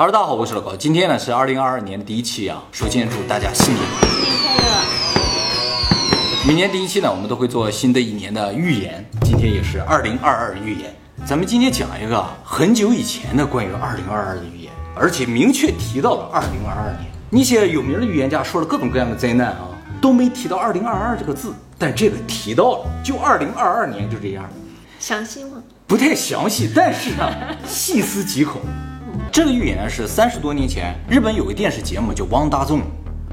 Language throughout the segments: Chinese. Hello， 大家好，我是老高，今天呢是2022年的第一期啊。首先祝大家新年快乐！每年第一期呢，我们都会做新的一年的预言，今天也是2022预言。咱们今天讲一个很久以前的关于2022的预言，而且明确提到了2022年。一些有名的预言家说了各种各样的灾难啊，都没提到2022这个字，但这个提到了，就2022年就这样。详细吗？不太详细，但是啊，细思极恐。这个预言是30多年前，日本有个电视节目叫《汪大众》，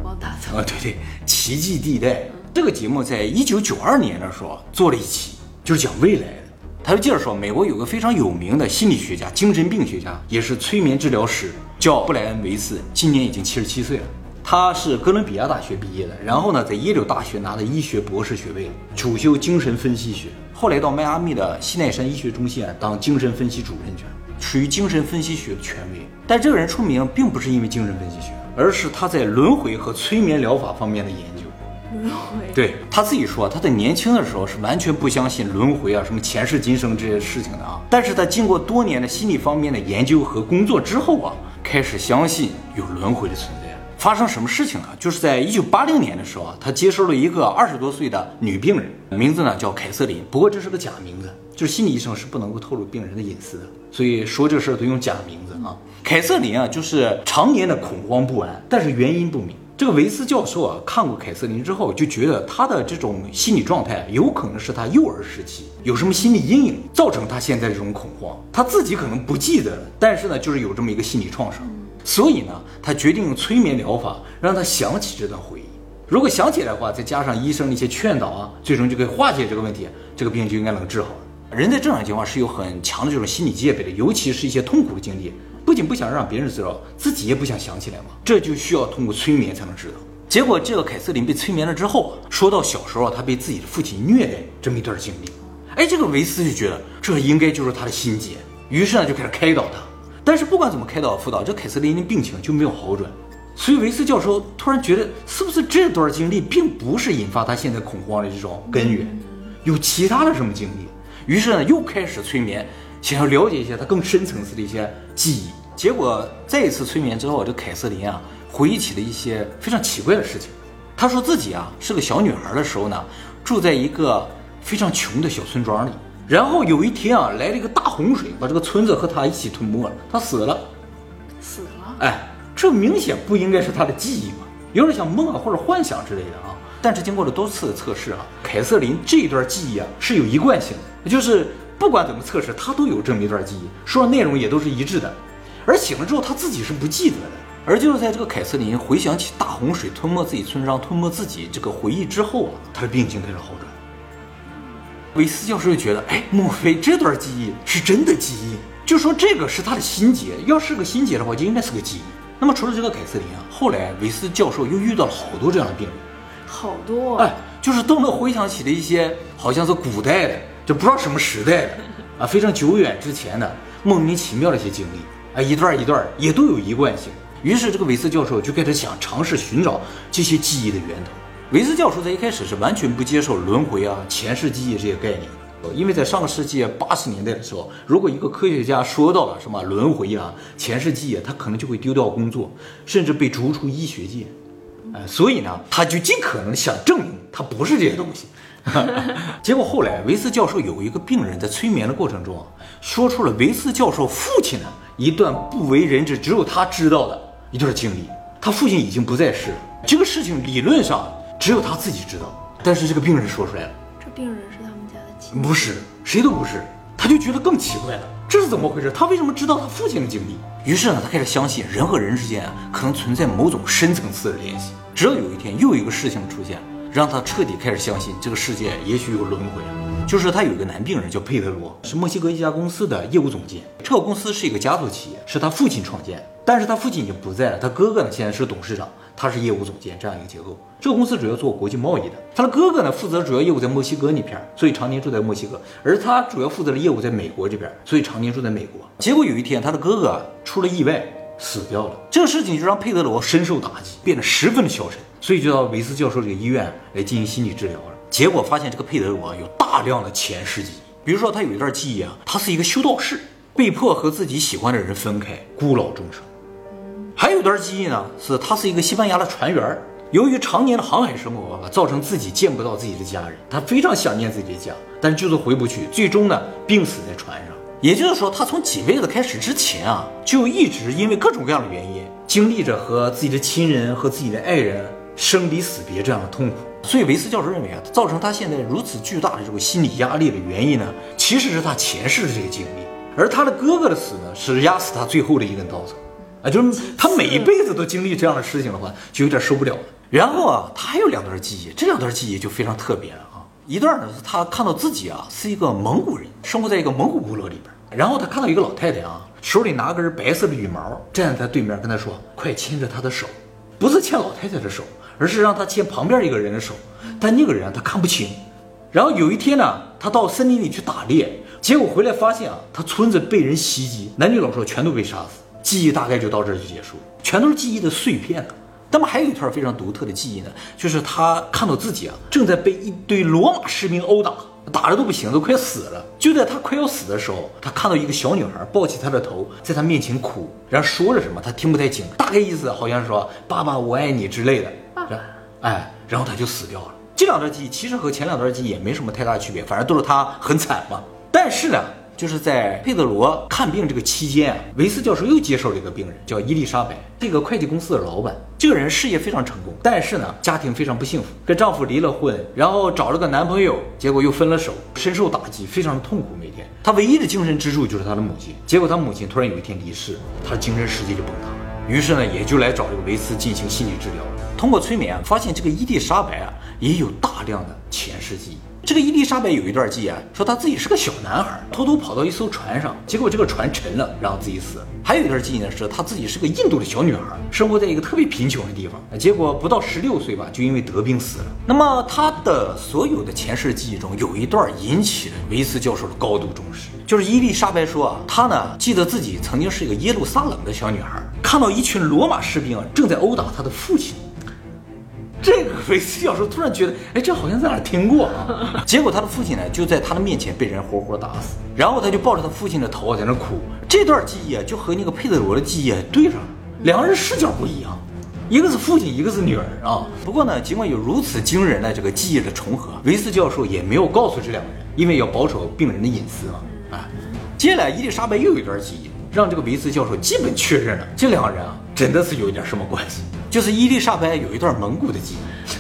汪大众啊，对，奇迹地带。这个节目在1992年的时候做了一期，就是讲未来的。他就接着说，美国有个非常有名的心理学家、精神病学家，也是催眠治疗师，叫布莱恩·维斯，今年已经77岁了。他是哥伦比亚大学毕业的，然后呢，在耶鲁大学拿了医学博士学位，主修精神分析学。后来到迈阿密的西奈山医学中心啊，当精神分析主任去了。属于精神分析学的权威，但这个人出名并不是因为精神分析学，而是他在轮回和催眠疗法方面的研究。轮回，对，他自己说，他在年轻的时候是完全不相信轮回啊，什么前世今生这些事情的啊。但是他经过多年的心理方面的研究和工作之后啊，开始相信有轮回的存在。发生什么事情呢？就是在1980年的时候啊，他接收了一个20多岁的女病人，名字呢叫凯瑟琳，不过这是个假名字，就是心理医生是不能够透露病人的隐私的，所以说这事儿都用假名字啊。凯瑟琳啊，就是常年的恐慌不安，但是原因不明。这个维斯教授啊，看过凯瑟琳之后，就觉得她的这种心理状态有可能是她幼儿时期有什么心理阴影，造成她现在这种恐慌。她自己可能不记得了，但是呢，就是有这么一个心理创伤。所以呢，他决定用催眠疗法让他想起这段回忆。如果想起来的话，再加上医生的一些劝导啊，最终就可以化解这个问题，这个病就应该能治好了。人在正常情况是有很强的这种心理戒备的，尤其是一些痛苦的经历，不仅不想让别人知道，自己也不想想起来嘛，这就需要通过催眠才能知道。结果这个凯瑟琳被催眠了之后啊，说到小时候他被自己的父亲虐待这么一段经历，哎，这个维斯就觉得这应该就是他的心结，于是呢就开始开导他。但是不管怎么开导辅导，这凯瑟琳的病情就没有好转，所以维斯教授突然觉得，是不是这段经历并不是引发他现在恐慌的这种根源，有其他的什么经历？于是呢，又开始催眠，想要了解一下他更深层次的一些记忆。结果再一次催眠之后，这凯瑟琳啊，回忆起了一些非常奇怪的事情。她说自己啊是个小女孩的时候呢，住在一个非常穷的小村庄里。然后有一天啊，来了一个大洪水，把这个村子和他一起吞没了，他死了。哎，这明显不应该是他的记忆嘛，有点像梦啊或者幻想之类的啊。但是经过了多次的测试啊，凯瑟琳这一段记忆啊是有一贯性的，也就是不管怎么测试，他都有这么一段记忆，说的内容也都是一致的。而醒了之后，他自己是不记得的。而就是在这个凯瑟琳回想起大洪水吞没自己村庄、吞没自己这个回忆之后啊，他的病情开始好转。维斯教授就觉得，哎，莫非这段记忆是真的记忆？就说这个是他的心结，要是个心结的话，就应该是个记忆。那么除了这个凯瑟琳啊，后来维斯教授又遇到了好多这样的病人，好多，就是都能回想起的一些好像是古代的，就不知道什么时代的啊，非常久远之前的莫名其妙的一些经历啊，一段一段也都有一贯性。于是这个维斯教授就开始想尝试寻找这些记忆的源头。维斯教授在一开始是完全不接受轮回啊、前世记忆这些概念，因为在上个世纪80年代的时候，如果一个科学家说到了什么轮回啊、前世记忆，他可能就会丢掉工作，甚至被逐出医学界。所以呢，他就尽可能想证明他不是这些东西。结果后来维斯教授有一个病人在催眠的过程中，说出了维斯教授父亲的一段不为人知、只有他知道的一段经历。他父亲已经不在世了，这个事情理论上只有他自己知道，但是这个病人说出来了。这病人是他们家的亲戚？不是，谁都不是。他就觉得更奇怪了，这是怎么回事？他为什么知道他父亲的经历？于是呢，他开始相信人和人之间可能存在某种深层次的联系。直到有一天，又有一个事情出现，让他彻底开始相信这个世界也许有轮回。就是他有一个男病人叫佩德罗，是墨西哥一家公司的业务总监。这个公司是一个家族企业，是他父亲创建，但是他父亲已经不在了，他哥哥呢现在是董事长，他是业务总监，这样一个结构。这个公司主要做国际贸易的，他的哥哥呢负责主要业务在墨西哥那边，所以常年住在墨西哥，而他主要负责的业务在美国这边，所以常年住在美国。结果有一天他的哥哥出了意外死掉了，这个事情就让佩德罗深受打击，变得十分的消沉，所以就到维斯教授这个医院来进行心理治疗了。结果发现这个佩德罗有大量的前世记忆，比如说他有一段记忆啊，他是一个修道士，被迫和自己喜欢的人分开，孤老终生。还有一段记忆呢，是他是一个西班牙的船员，由于常年的航海生活啊，造成自己见不到自己的家人，他非常想念自己的家，但就是回不去，最终呢病死在船上。也就是说，他从几辈子开始之前啊，就一直因为各种各样的原因，经历着和自己的亲人和自己的爱人生离死别这样的痛苦。所以维斯教授认为啊，造成他现在如此巨大的这种心理压力的原因呢，其实是他前世的这个经历，而他的哥哥的死呢，是压死他最后的一根稻草啊，就是他每一辈子都经历这样的事情的话，就有点受不了了。然后啊，他还有两段记忆，这两段记忆就非常特别了啊。一段呢，他看到自己啊是一个蒙古人，生活在一个蒙古部落里边。然后他看到一个老太太啊，手里拿根白色的羽毛，站在他对面跟他说：“快牵着他的手。”不是牵老太太的手，而是让他牵旁边一个人的手，但那个人他看不清。然后有一天呢，他到森林里去打猎，结果回来发现啊，他村子被人袭击，男女老少全都被杀死。记忆大概就到这儿就结束，全都是记忆的碎片了。那么还有一段非常独特的记忆呢，就是他看到自己啊正在被一堆罗马士兵殴打，打的都不行，都快死了。就在他快要死的时候，他看到一个小女孩抱起他的头，在他面前哭，然后说着什么他听不太清，大概意思好像是说爸爸我爱你之类的。然后他就死掉了。这两段记忆其实和前两段记忆也没什么太大区别，反正都是他很惨嘛。但是呢，就是在佩德罗看病这个期间啊，维斯教授又接受了一个病人，叫伊丽莎白，这个会计公司的老板。这个人事业非常成功，但是呢，家庭非常不幸福，跟丈夫离了婚，然后找了个男朋友，结果又分了手，深受打击，非常痛苦。每天，她唯一的精神支柱就是她的母亲。结果她母亲突然有一天离世，她精神世界就崩塌了。于是呢，也就来找这个维斯进行心理治疗了。通过催眠啊，发现这个伊丽莎白啊，也有大量的前世记忆。这个伊丽莎白有一段记忆啊，说她自己是个小男孩，偷偷跑到一艘船上，结果这个船沉了，然后自己死。还有一段记忆呢，是她自己是个印度的小女孩，生活在一个特别贫穷的地方，结果不到16岁吧，就因为得病死了。那么她的所有的前世记忆中，有一段引起了维斯教授的高度重视，就是伊丽莎白说啊，她呢记得自己曾经是一个耶路撒冷的小女孩，看到一群罗马士兵啊正在殴打她的父亲。这个维斯教授突然觉得，哎，这好像在哪听过啊！结果他的父亲呢，就在他的面前被人活活打死，然后他就抱着他父亲的头在那哭。这段记忆啊，就和那个佩德罗的记忆对上了，两个人视角不一样，一个是父亲，一个是女儿啊。不过呢，尽管有如此惊人的这个记忆的重合，维斯教授也没有告诉这两个人，因为要保守病人的隐私嘛。啊，接下来伊丽莎白又有一段记忆，让这个维斯教授基本确认了这两个人啊，真的是有一点什么关系。就是伊丽莎白有一段蒙古的记忆，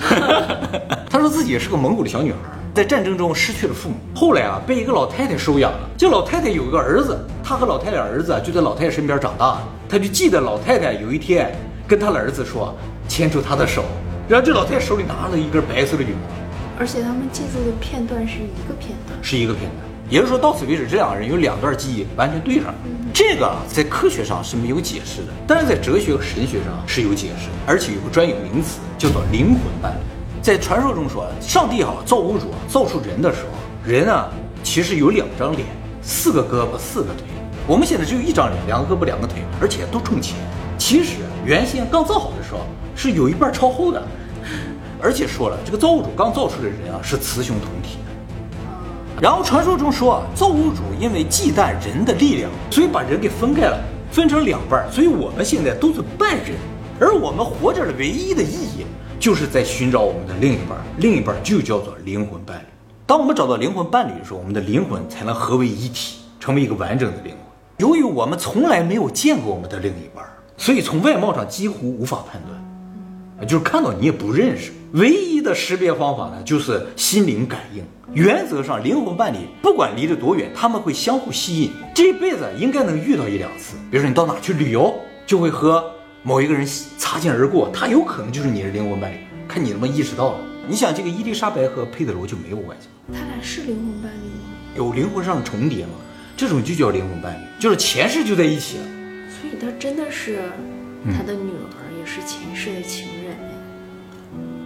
她说自己是个蒙古的小女孩，在战争中失去了父母，后来啊被一个老太太收养了。这老太太有一个儿子，她和老太太儿子就在老太太身边长大。她就记得老太太有一天跟她的儿子说，牵住她的手，然后这老太太手里拿了一根白色的羽毛。而且他们记住的片段是一个片段，也就是说，到此为止，这两个人有两段记忆完全对上了。这个在科学上是没有解释的，但是在哲学和神学上是有解释的，而且有个专有名词叫做灵魂伴侣。在传说中说，上帝造物主造出人的时候，人啊其实有2张脸、4个胳膊、4个腿。我们现在只有1张脸、2个胳膊、2个腿，而且都充钱。其实原先刚造好的时候是有一半超厚的，而且说了，这个造物主刚造出的人啊是雌雄同体。然后传说中说啊，造物主因为忌惮人的力量，所以把人给分开了，分成2半。所以我们现在都是半人，而我们活着的唯一的意义，就是在寻找我们的另一半，另一半就叫做灵魂伴侣。当我们找到灵魂伴侣的时候，我们的灵魂才能合为一体，成为一个完整的灵魂。由于我们从来没有见过我们的另一半，所以从外貌上几乎无法判断，就是看到你也不认识。唯一的识别方法呢，就是心灵感应。原则上，灵魂伴侣不管离得多远，他们会相互吸引，这辈子应该能遇到1、2次。比如说你到哪去旅游，就会和某一个人擦肩而过，他有可能就是你的灵魂伴侣，看你能不能意识到了。你想，这个伊丽莎白和佩德罗就没有关系，他俩是灵魂伴侣吗？有灵魂上的重叠吗？这种就叫灵魂伴侣，就是前世就在一起了。所以他真的是他的女儿，也是前世的情人。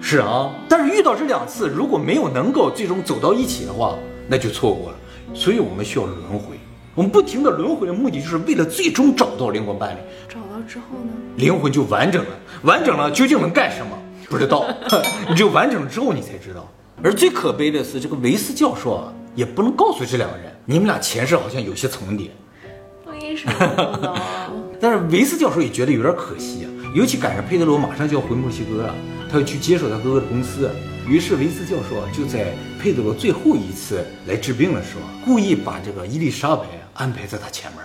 是啊，但是遇到这2次，如果没有能够最终走到一起的话，那就错过了。所以我们需要轮回，我们不停的轮回的目的就是为了最终找到灵魂伴侣。找到之后呢，灵魂就完整了。完整了究竟能干什么？不知道。你只有完整了之后你才知道。而最可悲的是，这个维斯教授啊，也不能告诉这两个人，你们俩前世好像有些重叠。为什么呢？但是维斯教授也觉得有点可惜啊。尤其赶上佩德罗马上就要回墨西哥了，他要去接手他哥哥的公司，于是维兹教授就在佩德罗最后一次来治病的时候，故意把这个伊丽莎白安排在他前面。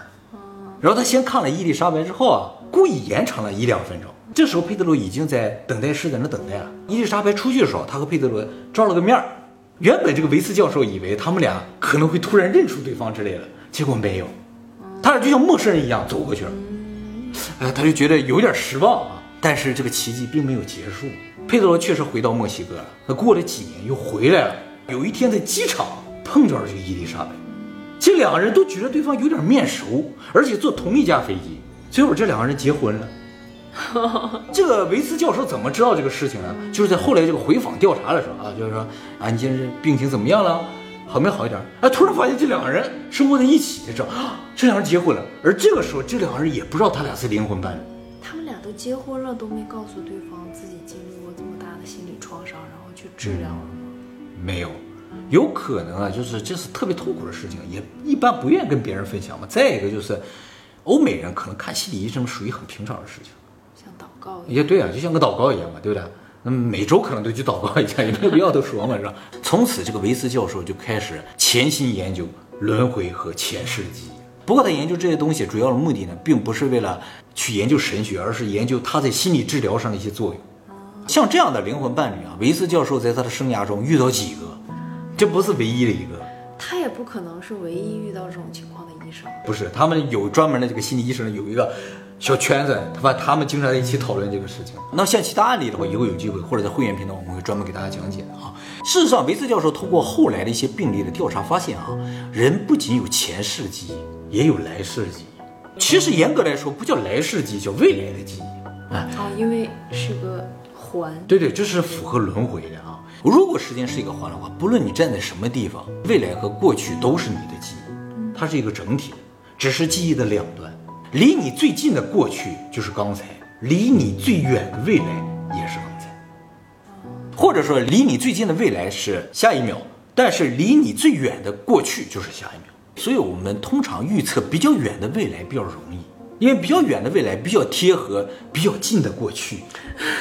然后他先看了伊丽莎白之后啊，故意延长了1-2分钟。这时候佩德罗已经在等待室在那等待了。伊丽莎白出去的时候，他和佩德罗照了个面。原本这个维斯教授以为他们俩可能会突然认出对方之类的，结果没有，他俩就像陌生人一样走过去了。他就觉得有点失望啊。但是这个奇迹并没有结束，佩德罗确实回到墨西哥了。他过了几年又回来了，有一天在机场碰着了这个伊丽莎白。这两个人都觉得对方有点面熟，而且坐同一架飞机，所以这两个人结婚了。这个维斯教授怎么知道这个事情呢？就是在后来这个回访调查的时候啊，就是说啊，你现在病情怎么样了？好没好一点？哎，突然发现这两个人生活在一起，知道这两个人结婚了。而这个时候，这两个人也不知道他俩是灵魂伴侣。他们俩都结婚了，都没告诉对方自己经历过这么大的心理创伤，然后去治疗了吗？没有。有可能啊，就是这是特别痛苦的事情，也一般不愿意跟别人分享嘛。再一个就是，欧美人可能看心理医生属于很平常的事情，像祷告一样。也对啊，就像个祷告一样嘛，对不对？那么每周可能都去祷告一下，也没有必要都说嘛，是吧？从此，这个维斯教授就开始潜心研究轮回和前世记忆。不过，他研究这些东西主要的目的呢，并不是为了去研究神学，而是研究他在心理治疗上的一些作用。像这样的灵魂伴侣啊，维斯教授在他的生涯中遇到几个。这不是唯一的一个，他也不可能是唯一遇到这种情况的医生。不是，他们有专门的这个心理医生，有一个小圈子，他们经常在一起讨论这个事情。那像其他案例的话，以后有机会或者在会员频道我们会专门给大家讲解啊。事实上，维斯教授通过后来的一些病例的调查发现啊，人不仅有前世记忆，也有来世记忆。其实严格来说，不叫来世记忆，叫未来的记忆啊。因为是个环。对对，这是符合轮回的啊。如果时间是一个环的话，不论你站在什么地方，未来和过去都是你的记忆，它是一个整体，只是记忆的两端。离你最近的过去就是刚才，离你最远的未来也是刚才，或者说离你最近的未来是下一秒，但是离你最远的过去就是下一秒。所以我们通常预测比较远的未来比较容易，因为比较远的未来比较贴合比较近的过去，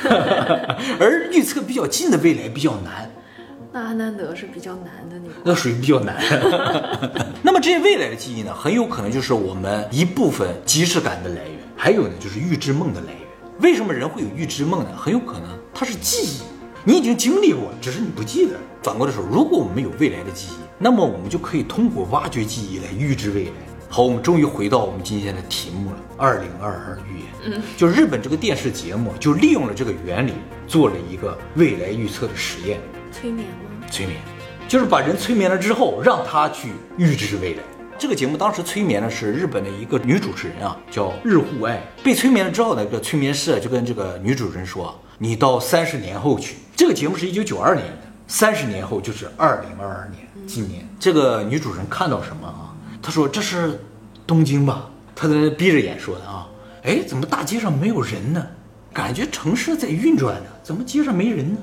而预测比较近的未来比较难。那难得是比较难的那个，那属于比较难。那么这些未来的记忆呢，很有可能就是我们一部分即视感的来源，还有呢就是预知梦的来源。为什么人会有预知梦呢？很有可能它是记忆，你已经经历过，只是你不记得。反过来说，如果我们有未来的记忆，那么我们就可以通过挖掘记忆来预知未来。好，我们终于回到我们今天的题目了，2022预言。就日本这个电视节目就利用了这个原理，做了一个未来预测的实验。催眠吗？催眠，就是把人催眠了之后，让他去预知未来。这个节目当时催眠的是日本的一个女主持人啊，叫日户爱。被催眠了之后呢，这个催眠师就跟这个女主持人说：“你到30年后去。”这个节目是1992年的，30年后就是2022年，今年。这个女主持人看到什么啊？他说这是东京吧，他在闭着眼说的啊，哎，怎么大街上没有人呢？感觉城市在运转呢，怎么街上没人呢？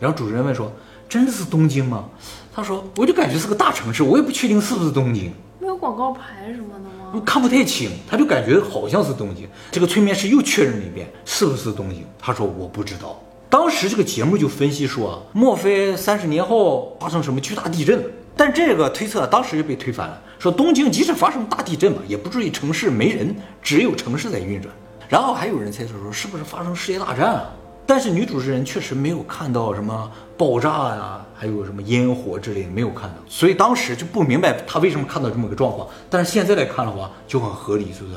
然后主持人问说，真是东京吗？他说我就感觉是个大城市，我也不确定是不是东京，没有广告牌什么的吗？看不太清，他就感觉好像是东京。这个催眠师又确认了一遍，是不是东京？他说我不知道。当时这个节目就分析说啊，莫非30年后发生什么巨大地震了？但这个推测当时就被推翻了，说东京即使发生大地震吧，也不至于城市没人，只有城市在运转。然后还有人猜测说是不是发生世界大战啊？但是女主持人确实没有看到什么爆炸啊，还有什么烟火之类的没有看到，所以当时就不明白她为什么看到这么个状况。但是现在来看的话就很合理，是不是？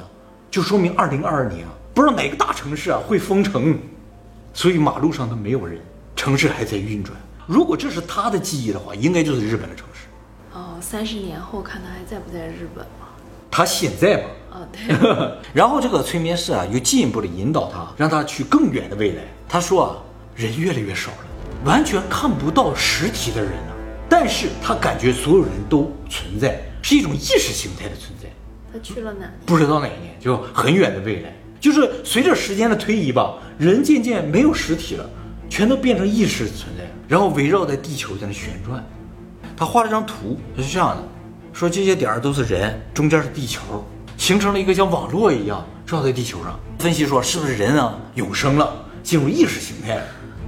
就说明2022年啊，不知道哪个大城市啊会封城，所以马路上都没有人，城市还在运转。如果这是她的记忆的话，应该就是日本的城市。30年后看他还在不在日本吗？他现在吧。对。然后这个催眠师啊，又进一步的引导他，让他去更远的未来。他说啊，人越来越少了，完全看不到实体的人了，但是他感觉所有人都存在，是一种意识形态的存在。他去了哪年？不知道哪一年，就很远的未来。就是随着时间的推移吧，人渐渐没有实体了，全都变成意识存在，然后围绕在地球在那旋转。他画了张图，是这样的，说这些点都是人，中间是地球，形成了一个像网络一样绕在地球上。分析说是不是人啊永生了，进入意识形态了。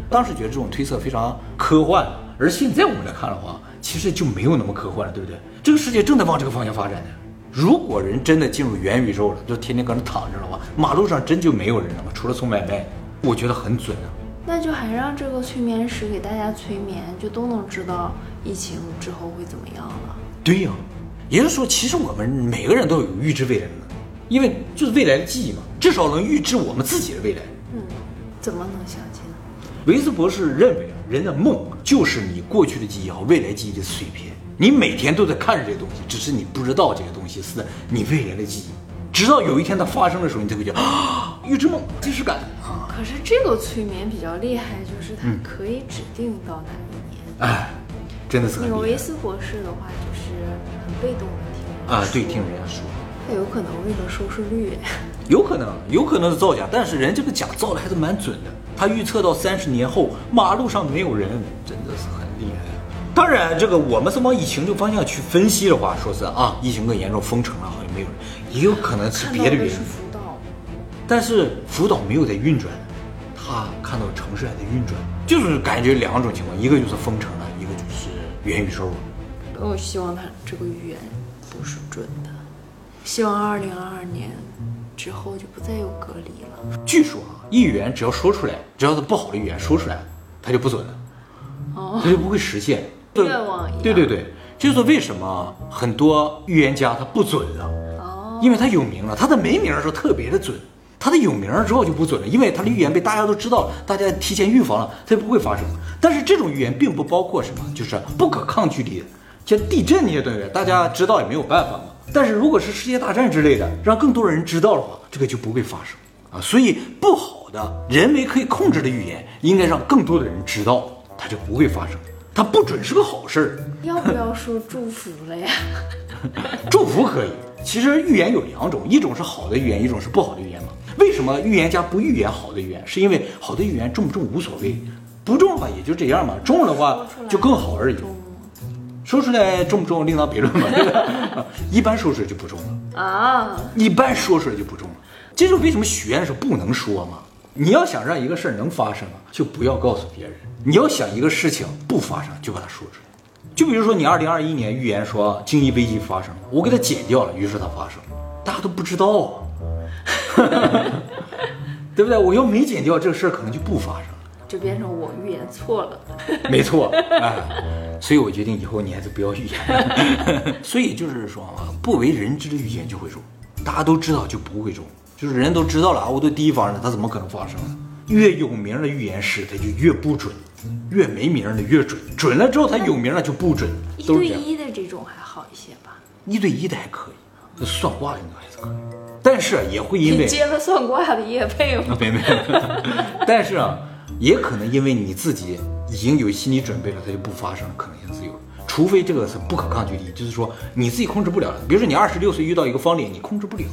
当时觉得这种推测非常科幻，而现在我们来看的话，其实就没有那么科幻了，对不对？这个世界正在往这个方向发展呢。如果人真的进入元宇宙了，就天天搁那躺着的话，马路上真就没有人了，除了送外卖，我觉得很准啊。那就还让这个催眠师给大家催眠，就都能知道疫情之后会怎么样了。对呀，也就是说，其实我们每个人都有预知未来的能力，因为就是未来的记忆嘛，至少能预知我们自己的未来。嗯，怎么能相信呢？维斯博士认为，人的梦就是你过去的记忆和未来记忆的碎片。你每天都在看着这些东西，只是你不知道这些东西是你未来的记忆，直到有一天它发生的时候，你才会觉得啊，预知梦，即视感啊。可是这个催眠比较厉害，就是它可以指定到哪一年。哎，真的是很厉害。纽维斯博士的话，就是很被动的听啊，对，听人家说，他有可能为了收视率，有可能是造假，但是人这个假造的还是蛮准的。他预测到30年后马路上没有人，真的是很厉害。当然，这个我们是往疫情这个方向去分析的话，说是啊，疫情更严重，封城了，好像没有人，也有可能是别的原因。是福岛，但是福岛没有在运转，他看到城市还在运转，就是感觉两种情况，一个就是封城了，一个就是元宇宙。我希望他这个预言不是准的，希望2022年之后就不再有隔离了。据说啊，预言只要说出来，只要是不好的预言说出来，它就不准了，哦，它就不会实现。愿望一样，对，就是为什么很多预言家他不准了，哦，因为他有名了，他在没名的时候特别的准，他在有名之后就不准了，因为他的预言被大家都知道了，大家提前预防了，他就不会发生。但是这种预言并不包括什么，就是不可抗拒力的，像地震那些东西，大家知道也没有办法嘛。但是如果是世界大战之类的，让更多人知道的话，这个就不会发生啊。所以不好的人为可以控制的预言，应该让更多的人知道，它就不会发生。它不准是个好事儿，要不要说祝福了呀？祝福可以。其实预言有2种，一种是好的预言，一种是不好的预言嘛。为什么预言家不预言好的预言？是因为好的预言中不中无所谓，不中的话也就这样嘛，中的话就更好而已。说出来中不中另当别论嘛。一般说出来就不中了啊，一般说出来就不中了。这就是为什么许愿的时候不能说嘛。你要想让一个事儿能发生啊，就不要告诉别人。你要想一个事情不发生，就把它说出来。就比如说你2021年预言说经济危机发生了，我给它剪掉了，于是它发生了，大家都不知道啊，对不对？我要没剪掉这个事儿，可能就不发生了，就变成我预言错了。没错，哎，所以我决定以后你还是不要预言。所以就是说啊，不为人知的预言就会中，大家都知道就不会中。就是人都知道了啊，我对第一方呢，它怎么可能发生呢？越有名的预言师，它就越不准；越没名的越准。准了之后，它有名了就不准。都是这样。1对1的这种还好一些吧？1对1的还可以，算卦应该还是可以，但是也会因为你接了算卦的业配吗？没。但是啊，也可能因为你自己已经有心理准备了，它就不发生了，可能性是有。除非这个是不可抗拒力，就是说你自己控制不了的。比如说你26岁遇到一个方脸，你控制不了。